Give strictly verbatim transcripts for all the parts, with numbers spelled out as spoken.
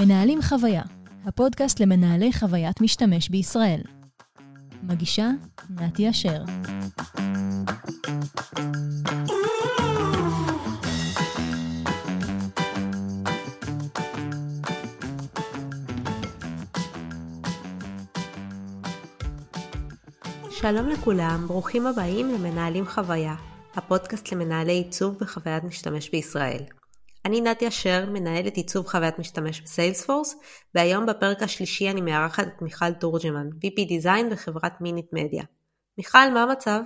מנהלים חוויה, הפודקאסט למנהלי חוויית משתמש בישראל. מגישה נתי אשר. שלום לכולם, ברוכים הבאים למנהלים חוויה, הפודקאסט למנהלי עיצוב בחוויית משתמש בישראל. אני נתי אשר, מנהלת עיצוב חוויית משתמש בסיילספורס, והיום בפרק השלישי אני מארחת את מיכל תורג'מן, וי פי דיזיין בחברת מינית מדיה. מיכל, מה המצב?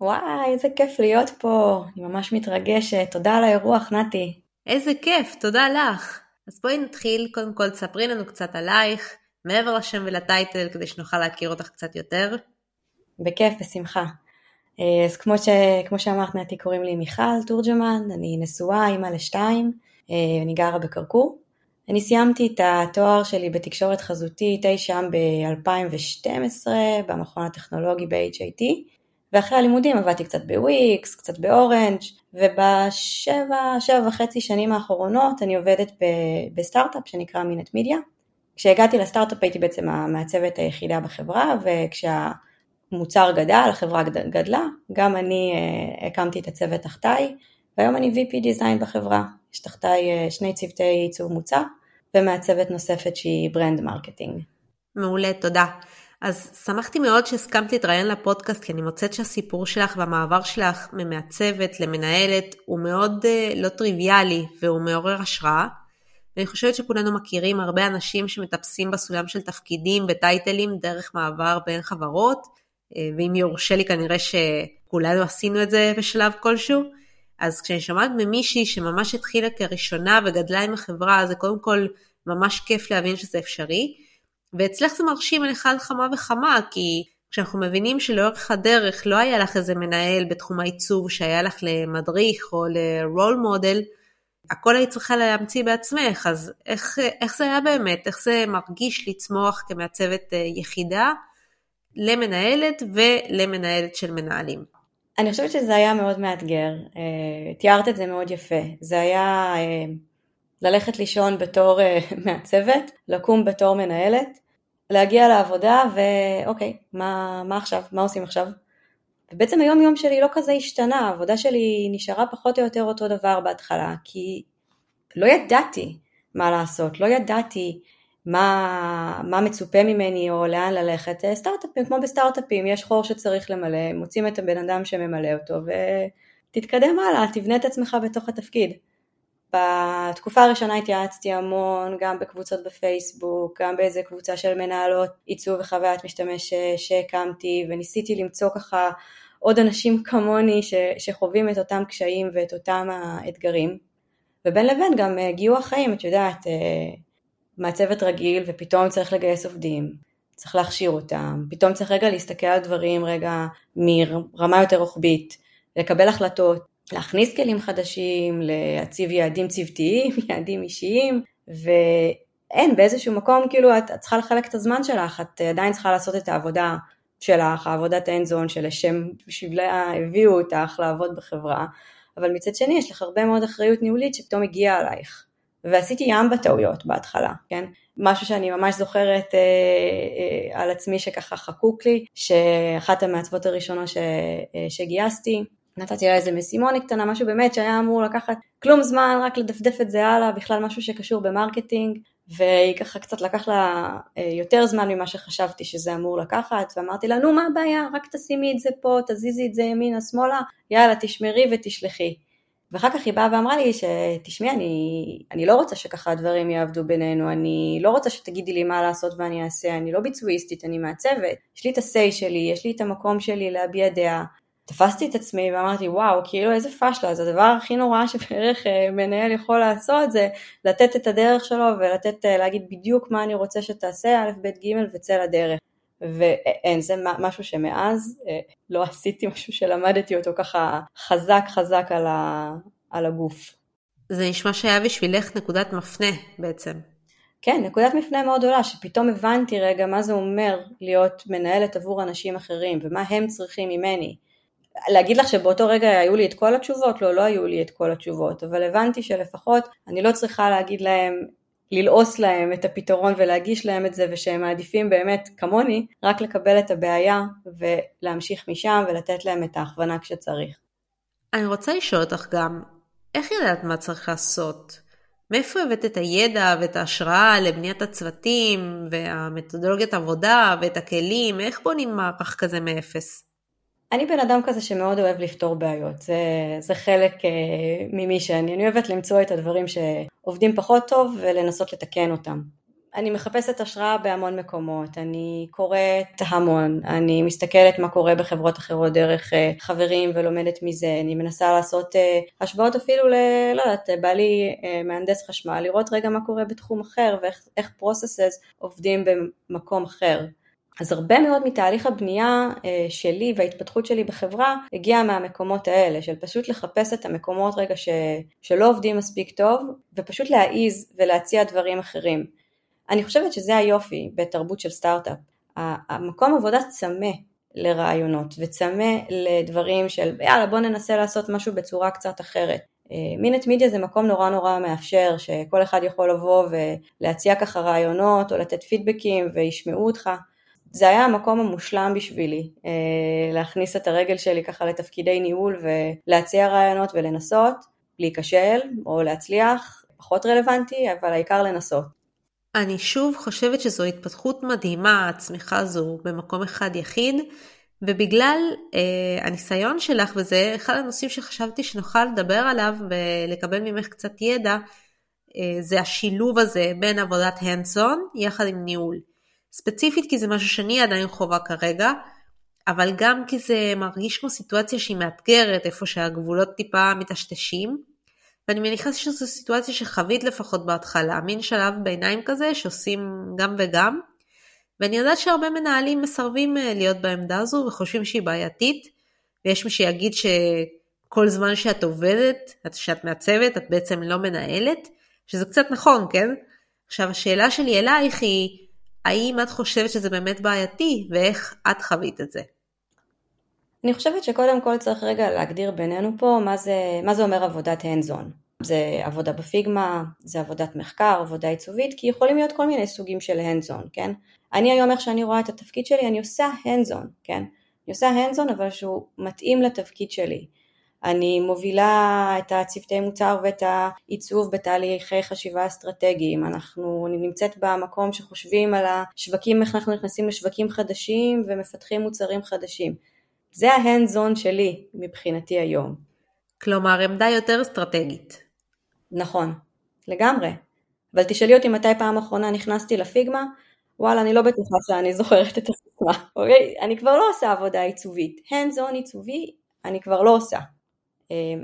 וואי, איזה כיף להיות פה, אני ממש מתרגשת, תודה על האירוח נתי. איזה כיף, תודה לך. אז בואי נתחיל, קודם כל תספרי לנו קצת עלייך, מעבר לשם ולטייטל, כדי שנוכל להכיר אותך קצת יותר. בכיף, בשמחה. אז כמו, ש... כמו שאמרת נתי, קוראים לי מיכל תורג'מן, אני נשואה, אימא לשתיים, אני גרה בקרקור. אני סיימתי את התואר שלי בתקשורת חזותית אי שם ב-אלפיים ושתים עשרה, במכון הטכנולוגי ב-אייץ' איי טי, ואחרי הלימודים עבדתי קצת בוויקס, קצת באורנג', ובשבע, שבע וחצי שנים האחרונות אני עובדת ב- בסטארט-אפ שנקרא מינט מדיה. כשהגעתי לסטארט-אפ הייתי בעצם המעצבת היחידה בחברה, וכשה... מוצר גדל, החברה גדלה, גם אני uh, הקמתי את הצוות תחתיי, והיום אני וי פי דיזיין בחברה, יש תחתיי uh, שני צוותי עיצוב מוצר, ומעצבת נוספת שהיא ברנד מרקטינג. מעולה, תודה. אז שמחתי מאוד שהסכמת להתראיין לפודקאסט, כי אני מוצאת שהסיפור שלך והמעבר שלך ממעצבת למנהלת, הוא מאוד uh, לא טריוויאלי, והוא מעורר השראה, ואני חושבת שכולנו מכירים הרבה אנשים שמטפסים בסולם של תפקידים וטייטלים, דרך מעבר בין חברות, ואם יורשה לי כנראה שכולנו עשינו את זה בשלב כלשהו, אז כשאני שומעת ממישהי שממש התחילה כראשונה וגדלה עם החברה, זה קודם כל ממש כיף להבין שזה אפשרי, ואצלך זה מרשים על אחד חמה וחמה, כי כשאנחנו מבינים שלאורך הדרך לא היה לך איזה מנהל בתחום העיצוב, שהיה לך למדריך או לרול מודל, הכל היית צריכה להמציא בעצמך, אז איך, איך זה היה באמת, איך זה מרגיש לצמוח כמעצבת יחידה, למנהלת ולמנהלת של מנהלים. אני חושבת שזה היה מאוד מאתגר, תיארת את זה מאוד יפה, זה היה ללכת לישון בתור מהצוות, לקום בתור מנהלת, להגיע לעבודה ואוקיי, מה, מה עכשיו, מה עושים עכשיו? ובעצם היום יום שלי לא כזה השתנה, העבודה שלי נשארה פחות או יותר אותו דבר בהתחלה, כי לא ידעתי מה לעשות, לא ידעתי מה, מה מצופה ממני או לאן ללכת, סטארט-אפים, כמו בסטארט-אפים, יש חור שצריך למלא, מוצאים את הבן אדם שממלא אותו, ותתקדם הלאה, תבנה את עצמך בתוך התפקיד. בתקופה הראשונה התייעצתי המון, גם בקבוצות בפייסבוק, גם באיזה קבוצה של מנהלות, עיצוב וחוויית משתמש שהקמתי, וניסיתי למצוא ככה עוד אנשים כמוני ש, שחווים את אותם קשיים ואת אותם האתגרים, ובין לבין גם הגיעו החיים, את יודעת, מעצבת רגיל, ופתאום צריך לגייס עובדים, צריך להכשיר אותם, פתאום צריך רגע להסתכל על דברים, רגע מרמה יותר רוחבית, לקבל החלטות, להכניס כלים חדשים, להציב יעדים צוותיים, יעדים אישיים, ואין, באיזשהו מקום, כאילו, את, את צריכה לחלק את הזמן שלך, את עדיין צריכה לעשות את העבודה שלך, העבודת האנזון שלשם שבלה הביאו אותך לעבוד בחברה, אבל מצד שני, יש לך הרבה מאוד אחריות ניהולית שפתאום הגיעה עלייך. ועשיתי ים בטעויות בהתחלה, כן? משהו שאני ממש זוכרת אה, אה, על עצמי שככה חקוק לי, שאחת המעצבות הראשונות ש, אה, שגייסתי, נתתי לה איזה משימון קטנה, משהו באמת שהיה אמור לקחת כלום זמן, רק לדפדף את זה הלאה, בכלל משהו שקשור במרקטינג, והיא ככה קצת לקח לה אה, יותר זמן ממה שחשבתי שזה אמור לקחת, ואמרתי לה, נו מה הבעיה, רק תשימי את זה פה, תזיזי את זה ימינה, שמאלה, יאללה תשמרי ותשלחי. ואחר כך היא באה ואמרה לי שתשמעי, אני, אני לא רוצה שככה הדברים יעבדו בינינו, אני לא רוצה שתגידי לי מה לעשות ואני אעשה, אני לא ביצועיסטית, אני מעצבת, יש לי את ה-say שלי, יש לי את המקום שלי להביע דעה. תפסתי את עצמי ואמרתי, וואו, כאילו איזה פשלה, זה הדבר הכי נורא שבערך מנהל יכול לעשות, זה לתת את הדרך שלו ולתת, להגיד בדיוק מה אני רוצה שתעשה, א' ב' ג' וצא לדרך. ואין, זה משהו שמאז לא עשיתי, משהו שלמדתי אותו ככה חזק חזק על, ה, על הגוף. זה נשמע שהיה בשבילך נקודת מפנה בעצם. כן, נקודת מפנה מאוד גדולה, שפתאום הבנתי רגע מה זה אומר להיות מנהלת עבור אנשים אחרים, ומה הם צריכים ממני. להגיד לך שבאותו רגע היו לי את כל התשובות? לא, לא היו לי את כל התשובות, אבל הבנתי שלפחות אני לא צריכה להגיד להם, ללעוס להם את הפתרון ולהגיש להם את זה, ושהם מעדיפים באמת כמוני רק לקבל את הבעיה ולהמשיך משם ולתת להם את ההכוונה כשצריך. אני רוצה לשאול אותך גם, איך ידעת מה צריך לעשות? מאיפה הבאת את הידע ואת ההשראה לבניית הצוותים והמתודולוגיית עבודה ואת הכלים? איך בונים מערך כזה מאפס? אני בן אדם כזה שמאוד אוהב לפתור בעיות, זה, זה חלק uh, ממי שאני, אני אוהבת למצוא את הדברים שעובדים פחות טוב ולנסות לתקן אותם. אני מחפשת השראה בהמון מקומות, אני קוראת המון, אני מסתכלת מה קורה בחברות אחרות דרך uh, חברים ולומדת מזה, אני מנסה לעשות uh, השוואות אפילו ל... לא יודעת, בא לי uh, מהנדס חשמל, לראות רגע מה קורה בתחום אחר ואיך processes עובדים במקום אחר. אז הרבה מאוד מתהליך הבנייה שלי וההתפתחות שלי בחברה הגיעה מהמקומות האלה, של פשוט לחפש את המקומות רגע ש... שלא עובדים מספיק טוב, ופשוט להעיז ולהציע דברים אחרים. אני חושבת שזה היופי בתרבות של סטארט-אפ. המקום עבודה צמא לרעיונות, וצמא לדברים של יאללה בוא ננסה לעשות משהו בצורה קצת אחרת. מינט מידיה זה מקום נורא נורא מאפשר, שכל אחד יכול לבוא ולהציע ככה רעיונות, או לתת פידבקים וישמעו אותך. זה היה המקום המושלם בשבילי, להכניס את הרגל שלי ככה לתפקידי ניהול ולהציע רעיונות ולנסות, להיכשל או להצליח, פחות רלוונטי, אבל העיקר לנסות. אני שוב חושבת שזו התפתחות מדהימה, הצמיחה הזו במקום אחד יחיד, ובגלל אה, הניסיון שלך, וזה אחד הנושאים שחשבתי שנוכל לדבר עליו ולקבל ממך קצת ידע, אה, זה השילוב הזה בין עבודת הנדסון יחד עם ניהול. ספציפית כי זה משהו שאני עדיין חובה כרגע, אבל גם כי זה מרגיש כמו סיטואציה שהיא מאתגרת, איפה שהגבולות טיפה מתשתשים, ואני מניחה שזו סיטואציה שחווית לפחות בהתחלה, מין שלב בעיניים כזה שעושים גם וגם, ואני יודעת שהרבה מנהלים מסרבים להיות בעמדה הזו וחושבים שהיא בעייתית, ויש מי שיגיד שכל זמן שאת עובדת, שאת מעצבת, את בעצם לא מנהלת, שזה קצת נכון, כן? עכשיו השאלה שלי אלייך היא, האם את חושבת שזה באמת בעייתי, ואיך את חווית את זה? אני חושבת שקודם כל צריך רגע להגדיר בינינו פה מה זה, מה זה אומר עבודת הנדסון. זה עבודה בפיגמה, זה עבודת מחקר, עבודה עיצובית, כי יכולים להיות כל מיני סוגים של הנדסון, כן? אני היום איך שאני רואה את התפקיד שלי, אני עושה הנדסון, כן? אני עושה הנדסון אבל שהוא מתאים לתפקיד שלי. אני מובילה את הצוותי מוצר ואת העיצוב בתהליכי חשיבה אסטרטגיים, אנחנו נמצאת במקום שחושבים על השווקים, איך אנחנו נכנסים לשווקים חדשים ומפתחים מוצרים חדשים. זה ההנדזון שלי מבחינתי היום. כלומר, עמדה יותר אסטרטגית. נכון, לגמרי. אבל תשאלי אותי מתי פעם אחרונה נכנסתי לפיגמה, וואלה, אני לא בטוחה שאני זוכרת את הסיסמה. אוקיי? אני כבר לא עושה עבודה עיצובית. הנדזון עיצובי אני כבר לא עושה.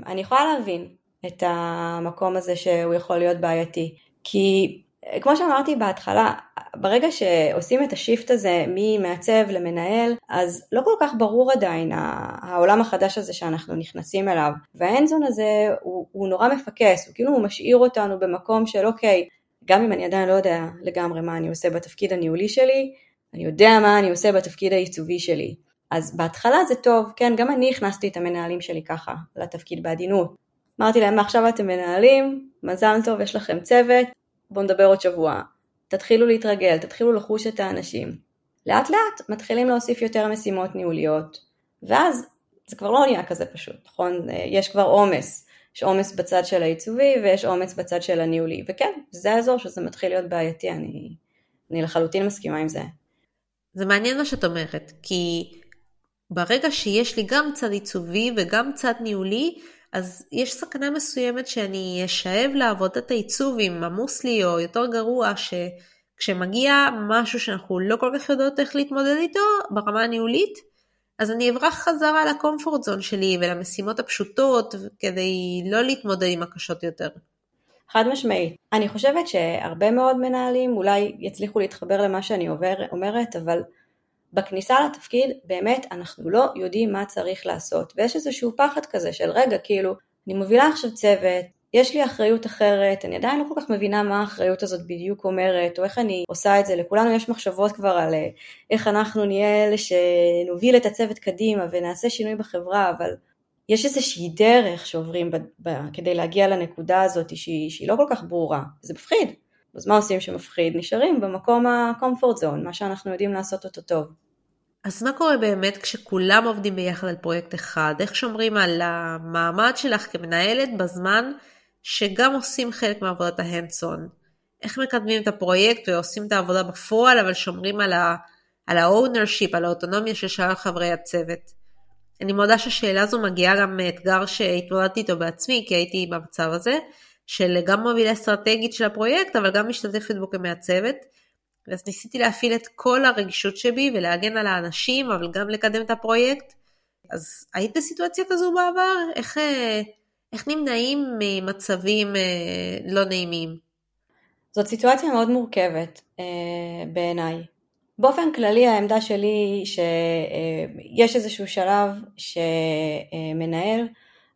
אני יכולה להבין את המקום הזה שהוא יכול להיות בעייתי, כי כמו שאמרתי בהתחלה, ברגע שעושים את השיפט הזה ממעצב למנהל, אז לא כל כך ברור עדיין העולם החדש הזה שאנחנו נכנסים אליו, וההנדסון הזה הוא, הוא נורא מפקס, הוא כאילו הוא משאיר אותנו במקום של אוקיי, גם אם אני עדיין לא יודע לגמרי מה אני עושה בתפקיד הניהולי שלי, אני יודע מה אני עושה בתפקיד העיצובי שלי. אז בהתחלה זה טוב, כן, גם אני הכנסתי את המנהלים שלי ככה, לתפקיד בעדינות. אמרתי להם, עכשיו אתם מנהלים, מזל טוב, יש לכם צוות, בואו נדבר עוד שבוע. תתחילו להתרגל, תתחילו לחוש את האנשים. לאט לאט מתחילים להוסיף יותר משימות ניהוליות, ואז זה כבר לא נהיה כזה פשוט, נכון? יש כבר עומס, יש עומס בצד של העיצובי, ויש עומס בצד של הניהולי, וכן, זה האזור שזה מתחיל להיות בעייתי, אני, אני לחלוטין מסכימה עם זה. זה מעניין מה שאת אומרת, כי ברגע שיש לי גם צד עיצובי וגם צד ניהולי, אז יש סכנה מסוימת שאני אשאב לעבודת העיצוב עם עמוס לי, או יותר גרוע, שכשמגיע משהו שאנחנו לא כל כך יודעות איך להתמודד איתו ברמה הניהולית, אז אני אברח חזרה לקומפורט זון שלי ולמשימות הפשוטות, כדי לא להתמודד עם הקשות יותר. חד משמעית. אני חושבת שהרבה מאוד מנהלים אולי יצליחו להתחבר למה שאני אומרת, אבל בכניסה לתפקיד, באמת אנחנו לא יודעים מה צריך לעשות, ויש איזשהו פחד כזה של רגע, כאילו, אני מובילה עכשיו צוות, יש לי אחריות אחרת, אני עדיין לא כל כך מבינה מה האחריות הזאת בדיוק אומרת, או איך אני עושה את זה, לכולנו יש מחשבות כבר על איך אנחנו נהיה אלה שנוביל את הצוות קדימה, ונעשה שינוי בחברה, אבל יש איזושהי דרך שעוברים ב- ב- כדי להגיע לנקודה הזאת, שהיא, שהיא לא כל כך ברורה, זה מפחיד. אז מה עושים שמפחיד? נשארים במקום ה-comfort zone, מה שאנחנו יודעים לעשות אותו טוב. אז מה קורה באמת כשכולם עובדים ביחד על פרויקט אחד? איך שומרים על המעמד שלך כמנהלת בזמן שגם עושים חלק מעבודת ההנדסון? איך מקדמים את הפרויקט ועושים את העבודה בפועל, אבל שומרים על ה- על ה-ownership, על האוטונומיה של שאר חברי הצוות? אני מודה שהשאלה הזו מגיעה גם מאתגר שהתמודדתי איתו בעצמי, כי הייתי במצב הזה, של גם מובילה אסטרטגית של הפרויקט, אבל גם משתתפת בו כמעצבת, ואז ניסיתי להפעיל את כל הרגישות שבי, ולהגן על האנשים, אבל גם לקדם את הפרויקט. אז היית בסיטואציה כזו בעבר? איך, איך נמנעים ממצבים לא נעימים? זאת סיטואציה מאוד מורכבת בעיניי. באופן כללי העמדה שלי היא שיש איזשהו שלב שמנהל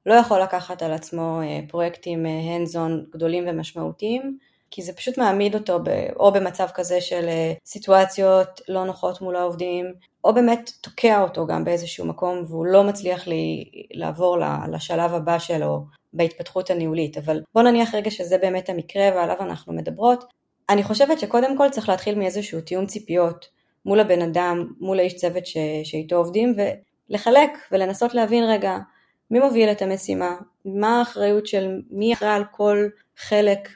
לא יכול לקחת על עצמו פרויקטים hands-on גדולים ומשמעותיים, כי זה פשוט מעמיד אותו או במצב כזה של סיטואציות לא נוחות מול העובדים, או באמת תוקע אותו גם באיזשהו מקום, והוא לא מצליח לי לעבור לשלב הבא שלו בהתפתחות הניהולית. אבל בוא נניח רגע שזה באמת המקרה ועליו אנחנו מדברות. אני חושבת שקודם כל צריך להתחיל מאיזשהו תיאום ציפיות מול הבן אדם, מול האיש צוות שאיתו עובדים, ולחלק ולנסות להבין רגע מי מוביל את המשימה, מה האחריות של מי אחראי על כל חלק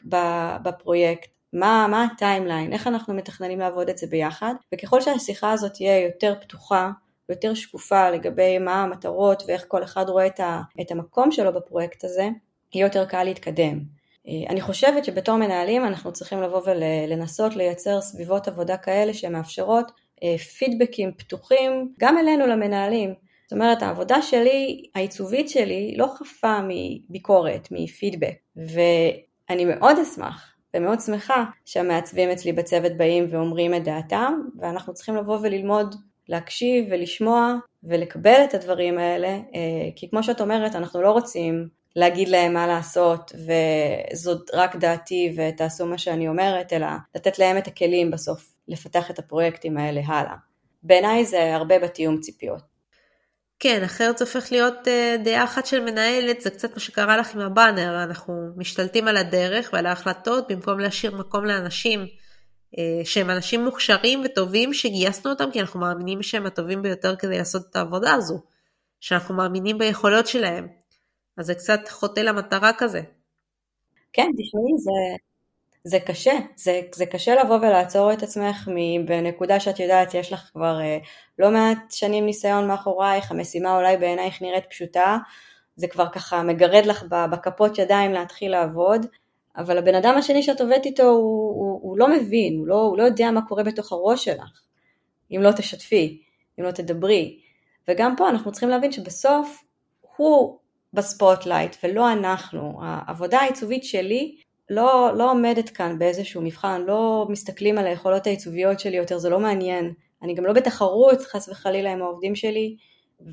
בפרויקט, מה, מה הטיימליין, איך אנחנו מתכננים לעבוד את זה ביחד, וככל שהשיחה הזאת תהיה יותר פתוחה, יותר שקופה לגבי מה המטרות ואיך כל אחד רואה את המקום שלו בפרויקט הזה, יהיה יותר קל להתקדם. אני חושבת שבתור מנהלים אנחנו צריכים לבוא ולנסות לייצר סביבות עבודה כאלה שמאפשרות פידבקים פתוחים גם אלינו למנהלים. זאת אומרת, העבודה שלי, העיצובית שלי, לא חפה מביקורת, מפידבק. ואני מאוד אשמח ומאוד שמחה שהמעצבים אצלי בצוות באים ואומרים את דעתם, ואנחנו צריכים לבוא וללמוד, להקשיב ולשמוע ולקבל את הדברים האלה, כי כמו שאת אומרת, אנחנו לא רוצים להגיד להם מה לעשות, וזאת רק דעתי ותעשו מה שאני אומרת, אלא לתת להם את הכלים בסוף, לפתח את הפרויקטים האלה הלאה. בעיניי זה הרבה בתיאום ציפיות. כן, אחרת זה הופך להיות דעה אחת של מנהלת, זה קצת מה שקרה לך עם הבאנר, אנחנו משתלטים על הדרך ועל ההחלטות, במקום להשאיר מקום לאנשים, שהם אנשים מוכשרים וטובים, שגייסנו אותם כי אנחנו מאמינים שהם הטובים ביותר כדי לעשות את העבודה הזו, שאנחנו מאמינים ביכולות שלהם. אז זה קצת חוטא למטרה כזה. כן, תשמעי, זה, זה קשה. זה, זה קשה לבוא ולעצור את עצמך בנקודה שאת יודעת, יש לך כבר אה, לא מעט שנים ניסיון מאחורייך, המשימה אולי בעינייך נראית פשוטה, זה כבר ככה מגרד לך בכפות ידיים להתחיל לעבוד, אבל הבן אדם השני שאת עובדת איתו, הוא, הוא, הוא לא מבין, הוא לא, הוא לא יודע מה קורה בתוך הראש שלך, אם לא תשתפי, אם לא תדברי. וגם פה אנחנו צריכים להבין שבסוף הוא בספוטלייט, ולא אנחנו. העבודה העיצובית שלי לא, לא עומדת כאן באיזשהו מבחן, לא מסתכלים על היכולות העיצוביות שלי יותר, זה לא מעניין. אני גם לא בתחרות, חס וחלילה, עם העובדים שלי,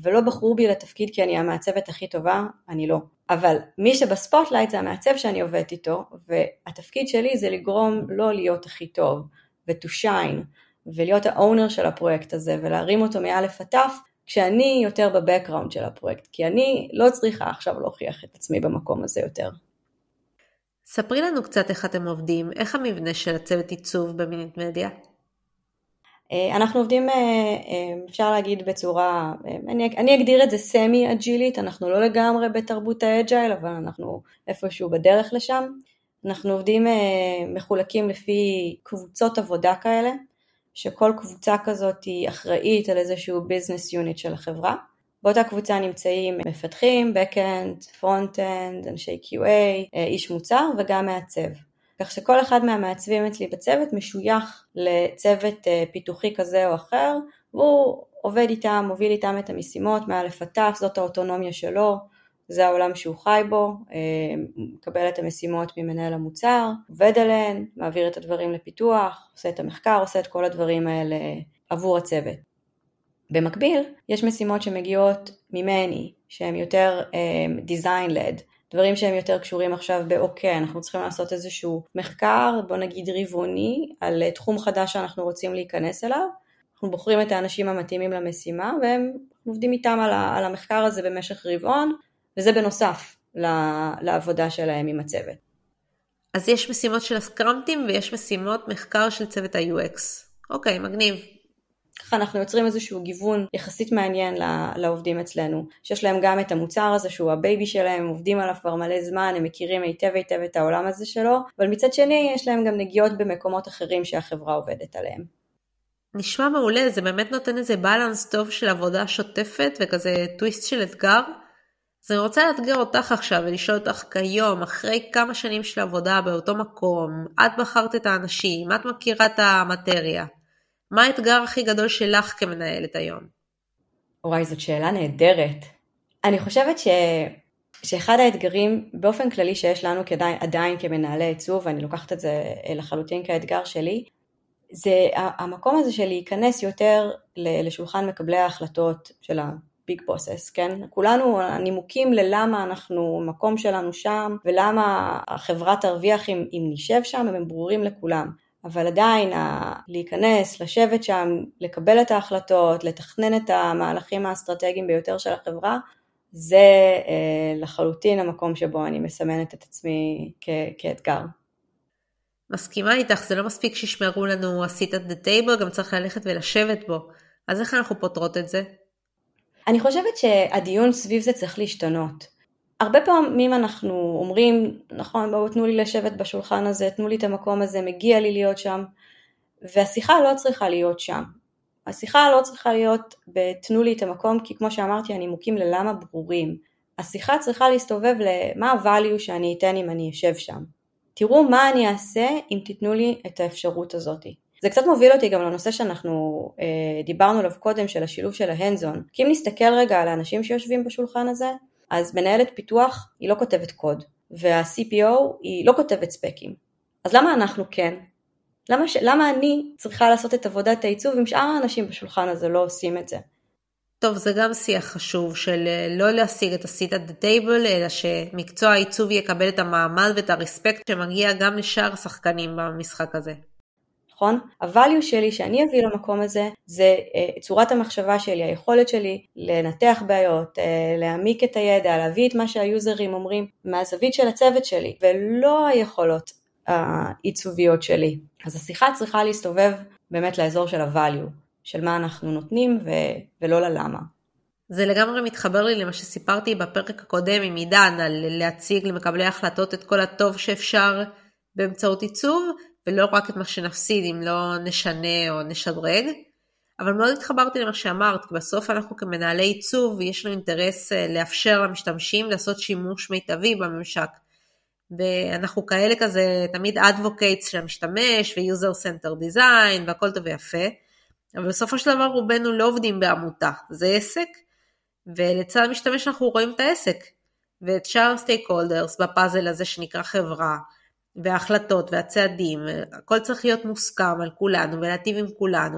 ולא בחרו בי לתפקיד כי אני המעצבת הכי טובה, אני לא. אבל מי שבספוטלייט זה המעצב שאני עובדת איתו, והתפקיד שלי זה לגרום לא להיות הכי טוב, ו-to shine, ולהיות האונר של הפרויקט הזה, ולהרים אותו מאלף עטף, כשאני יותר בבקראונד של הפרויקט, כי אני לא צריכה עכשיו להוכיח את עצמי במקום הזה יותר. ספרי לנו קצת איך אתם עובדים, איך המבנה של הצוות עיצוב במינית מדיה? אנחנו עובדים, אפשר להגיד בצורה, אני, אני אגדיר את זה סמי אג'ילית, אנחנו לא לגמרי בתרבות האג'ייל, אבל אנחנו איפשהו בדרך לשם. אנחנו עובדים מחולקים לפי קבוצות עבודה כאלה, שכל קבוצה כזאת היא אחראית על איזשהו ביזנס יוניט של החברה. באותה קבוצה נמצאים מפתחים, בקאנד, פרונט-אנד, אנשי קיו איי, איש מוצר וגם מעצב. כך שכל אחד מהמעצבים אצלי בצוות משוייך לצוות פיתוחי כזה או אחר, והוא עובד איתם, מוביל איתם את המשימות, מאלף עד תף, זאת האוטונומיה שלו, זה העולם שהוא חי בו, מקבל את המשימות ממנהל המוצר, עובד עליהן, מעביר את הדברים לפיתוח, עושה את המחקר, עושה את כל הדברים האלה עבור הצוות. במקביל, יש משימות שמגיעות ממני, שהן יותר design-led, דברים שהם יותר קשורים עכשיו באוקיי, אנחנו צריכים לעשות איזשהו מחקר, בוא נגיד רבעוני, על תחום חדש שאנחנו רוצים להיכנס אליו, אנחנו בוחרים את האנשים המתאימים למשימה, והם עובדים איתם על המחקר הזה במשך רבעון, וזה בנוסף לעבודה שלהם עם הצוות. אז יש משימות של הסקרמטים ויש משימות מחקר של צוות ה-יו אקס. אוקיי, מגניב. ככה אנחנו יוצרים איזשהו גיוון יחסית מעניין לעובדים אצלנו, שיש להם גם את המוצר הזה שהוא הבייבי שלהם, הם עובדים עליו כבר מלא זמן, הם מכירים היטב היטב את העולם הזה שלו, אבל מצד שני יש להם גם נגיעות במקומות אחרים שהחברה עובדת עליהם. נשמע מעולה, זה באמת נותן איזה בלנס טוב של עבודה שוטפת וכזה טוויסט של אתגר. אז אני רוצה לאתגר אותך עכשיו ולשאול אותך כיום, אחרי כמה שנים של עבודה באותו מקום, את בחרת את האנשים, את מכירה את המטריה, מה האתגר הכי גדול שלך כמנהלת היום? אורי, זאת שאלה נהדרת. אני חושבת ש... שאחד האתגרים באופן כללי שיש לנו כדי... עדיין כמנהלי עיצוב, אני לוקחת את זה לחלוטין כאתגר שלי, זה המקום הזה של להיכנס יותר לשולחן מקבלי ההחלטות של ה... ביג בוסס, כן? כולנו הנימוקים ללמה אנחנו, המקום שלנו שם, ולמה החברה תרוויח אם, אם נשב שם, הם ברורים לכולם. אבל עדיין, ה- להיכנס, לשבת שם, לקבל את ההחלטות, לתכנן את המהלכים האסטרטגיים ביותר של החברה, זה אה, לחלוטין המקום שבו אני מסמנת את עצמי כ- כאתגר. מסכימה איתך, זה לא מספיק שישמרו לנו, עשית את the table, גם צריך ללכת ולשבת בו. אז איך אנחנו פותרות את זה? אני חושבת שהדיון סביב זה צריך להשתנות. הרבה פעמים אנחנו אומרים, נכון, בואו תנו לי לשבת בשולחן הזה, תנו לי את המקום הזה, מגיע לי להיות שם, והשיחה לא צריכה להיות שם. השיחה לא צריכה להיות בתנו לי את המקום, כי כמו שאמרתי, הנימוקים ללמה ברורים. השיחה צריכה להסתובב למה ה-value שאני אתן אם אני אשב שם. תראו מה אני אעשה אם תתנו לי את האפשרות הזאת. זה קצת מוביל אותי גם לנושא שאנחנו אה, דיברנו עליו קודם של השילוב של ההנדזון. כי אם נסתכל רגע על האנשים שיושבים בשולחן הזה, אז מנהלת פיתוח היא לא כותבת קוד, וה-סי פי או היא לא כותבת ספקים. אז למה אנחנו כן? למה, ש... למה אני צריכה לעשות את עבודת העיצוב אם שאר האנשים בשולחן הזה לא עושים את זה? טוב, זה גם שיח חשוב של לא להשיג את ה-sit at the table, אלא שמקצוע העיצוב יקבל את המעמד ואת הרספקט שמגיע גם לשאר השחקנים במשחק הזה. נכון? הvalue שלי שאני אביא למקום הזה, זה uh, צורת המחשבה שלי, היכולת שלי לנתח בעיות, uh, להעמיק את הידע, להביא את מה שהיוזרים אומרים מהזווית של הצוות שלי, ולא היכולות העיצוביות שלי. אז השיחה צריכה להסתובב באמת לאזור של הvalue, של מה אנחנו נותנים ו- ולא ללמה. זה לגמרי מתחבר לי למה שסיפרתי בפרק הקודם עם עידן, על להציג למקבלי ההחלטות את כל הטוב שאפשר באמצעות עיצוב, ולא רק את מה שנפסיד אם לא נשנה או נשדרג, אבל מאוד התחברתי למה שאמרת, כי בסוף אנחנו כמנהלי עיצוב, יש לנו אינטרס לאפשר למשתמשים לעשות שימוש מיטבי בממשק, ואנחנו כאלה כזה תמיד advocates של המשתמש, ו-user center design, והכל טוב ויפה, אבל בסופו של דבר רובנו לא עובדים בעמותה, זה עסק, ולצד המשתמש אנחנו רואים את העסק, ואת שאר stakeholders בפאזל הזה שנקרא חברה, וההחלטות והצעדים, הכל צריך להיות מוסכם על כולנו ולהטיב עם כולנו.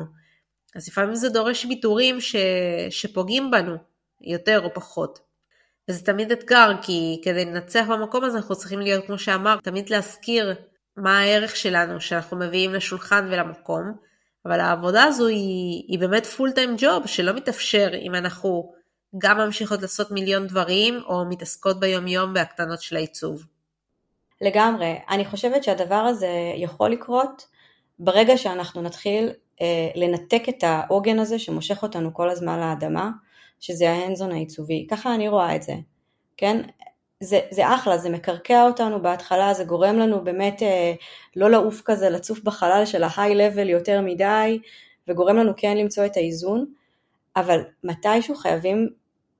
אז לפעמים זה דורש ביטורים ש... שפוגעים בנו, יותר או פחות. וזה תמיד אתגר, כי כדי לנצח במקום הזה אנחנו צריכים להיות, כמו שאמר, תמיד להזכיר מה הערך שלנו, שאנחנו מביאים לשולחן ולמקום, אבל העבודה הזו היא, היא באמת full time job, שלא מתאפשר אם אנחנו גם ממשיכות לעשות מיליון דברים, או מתעסקות ביום יום בהקטנות של העיצוב. לגמרי, אני חושבת שהדבר הזה יכול לקרות ברגע שאנחנו נתחיל אה, לנתק את העוגן הזה שמושך אותנו כל הזמן לאדמה, שזה ההנזון העיצובי, ככה אני רואה את זה, כן? זה, זה אחלה, זה מקרקע אותנו בהתחלה, זה גורם לנו באמת אה, לא לעוף כזה, לצוף בחלל של ה-high level יותר מדי, וגורם לנו כן למצוא את האיזון, אבל מתישהו חייבים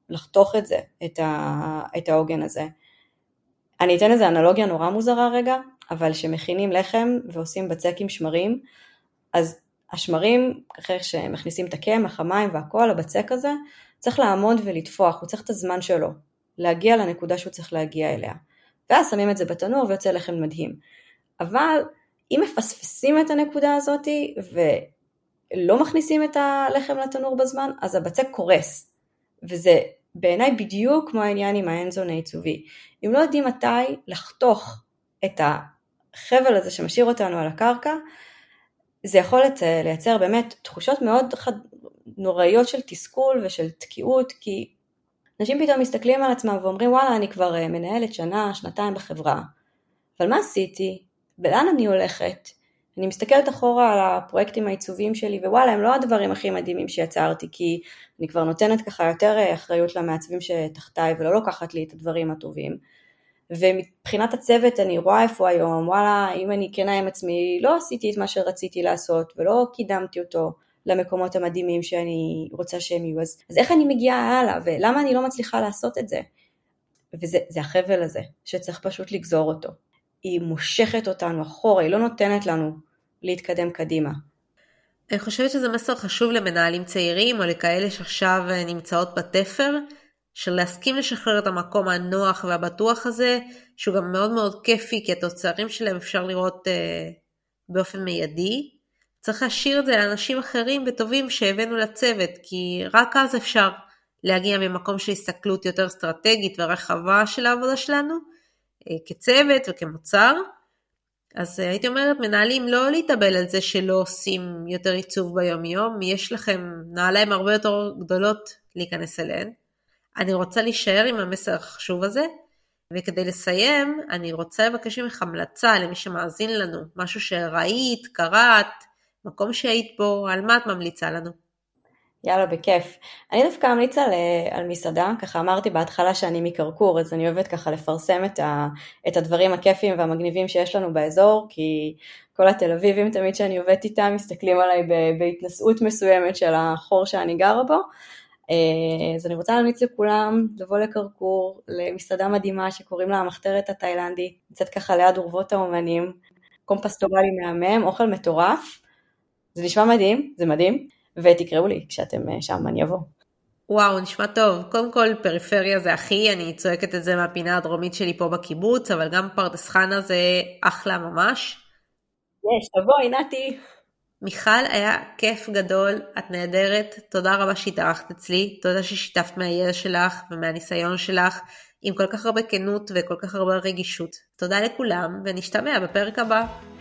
לחתוך את זה, את, ה, את העוגן הזה. אני אתן איזו אנלוגיה נורא מוזרה רגע, אבל שמכינים לחם ועושים בצק עם שמרים, אז השמרים, אחרי שמכניסים את הקם, החמיים והכל, הבצק הזה, צריך לעמוד ולטפוח, הוא צריך את הזמן שלו, להגיע לנקודה שהוא צריך להגיע אליה. ואז שמים את זה בתנור ויוצא לחם מדהים. אבל אם מפספסים את הנקודה הזאת ולא מכניסים את הלחם לתנור בזמן, אז הבצק קורס, וזה... בעיניי בדיוק כמו העניין עם ההנזון העיצובי. אם לא יודעים מתי לחתוך את החבל הזה שמשאיר אותנו על הקרקע, זה יכול לייצר באמת תחושות מאוד חד... נוראיות של תסכול ושל תקיעות, כי אנשים פתאום מסתכלים על עצמם ואומרים, וואלה, אני כבר מנהלת שנה, שנתיים בחברה, אבל מה עשיתי? ולאן אני הולכת? אני מסתכלת אחורה על הפרויקטים העיצוביים שלי, ווואלה, הם לא הדברים הכי מדהימים שיצרתי, כי אני כבר נותנת ככה יותר אחריות למעצבים שתחתיי, ולא לוקחת לי את הדברים הטובים. ומבחינת הצוות אני רואה איפה היום, וואלה, אם אני כנה עם עצמי, לא עשיתי את מה שרציתי לעשות, ולא קידמתי אותו למקומות המדהימים שאני רוצה שהם יהיו, אז, אז איך אני מגיעה הלאה, ולמה אני לא מצליחה לעשות את זה? וזה זה החבל הזה, שצריך פשוט לגזור אותו. היא מושכת אותנו אחורה, היא לא נותנת לנו להתקדם קדימה. אני חושבת שזה מסר חשוב למנהלים צעירים, או לכאלה שעכשיו נמצאות בתפר, של להסכים לשחרר את המקום הנוח והבטוח הזה, שהוא גם מאוד מאוד כיפי, כי התוצרים שלהם אפשר לראות אה, באופן מיידי. צריך להשאיר את זה לאנשים אחרים וטובים שהבאנו לצוות, כי רק אז אפשר להגיע ממקום של הסתכלות יותר אסטרטגית ורחבה של העבודה שלנו, אה, כצוות וכמוצר. אז אה, הייתי אומרת, מנהלים לא להתאבל על זה שלא עושים יותר עיצוב ביום יום, יש לכם נעליים הרבה יותר גדולות להיכנס אליהן. אני רוצה להישאר עם המסר החשוב הזה, וכדי לסיים, אני רוצה לבקש ממך המלצה למי שמאזין לנו, משהו שראית, קראת, מקום שהיית בו, על מה את ממליצה לנו? יאללה, בכיף. אני דווקא ממליצה על, על מסעדה, ככה אמרתי בהתחלה שאני מקרקור, אז אני אוהבת ככה לפרסם את, ה, את הדברים הכיפים והמגניבים שיש לנו באזור, כי כל התל אביבים תמיד שאני עובדת איתם, מסתכלים עליי בהתנשאות מסוימת של החור שאני גרה בו, אז אני רוצה להמליץ לכולם לבוא לקרקור, למסעדה מדהימה שקוראים לה המחתרת התאילנדית, נמצאת ככה ליד אורבות האומנים, מקום פסטורלי מהמם, אוכל מטורף, זה נשמע מדהים, זה מדהים, ותקראו לי כשאתם שם, אני אבוא. וואו, נשמע טוב, קודם כל פריפריה זה הכי, אני צועקת את זה מהפינה הדרומית שלי פה בקיבוץ, אבל גם פרדס חנה זה אחלה ממש. יש, תבואי נתי. מיכל, היה כיף גדול, את נהדרת, תודה רבה שהתארחת אצלי, תודה ששיתפת מהידע שלך ומהניסיון שלך, עם כל כך הרבה כנות וכל כך הרבה רגישות. תודה לכולם, ונשתמע בפרק הבא.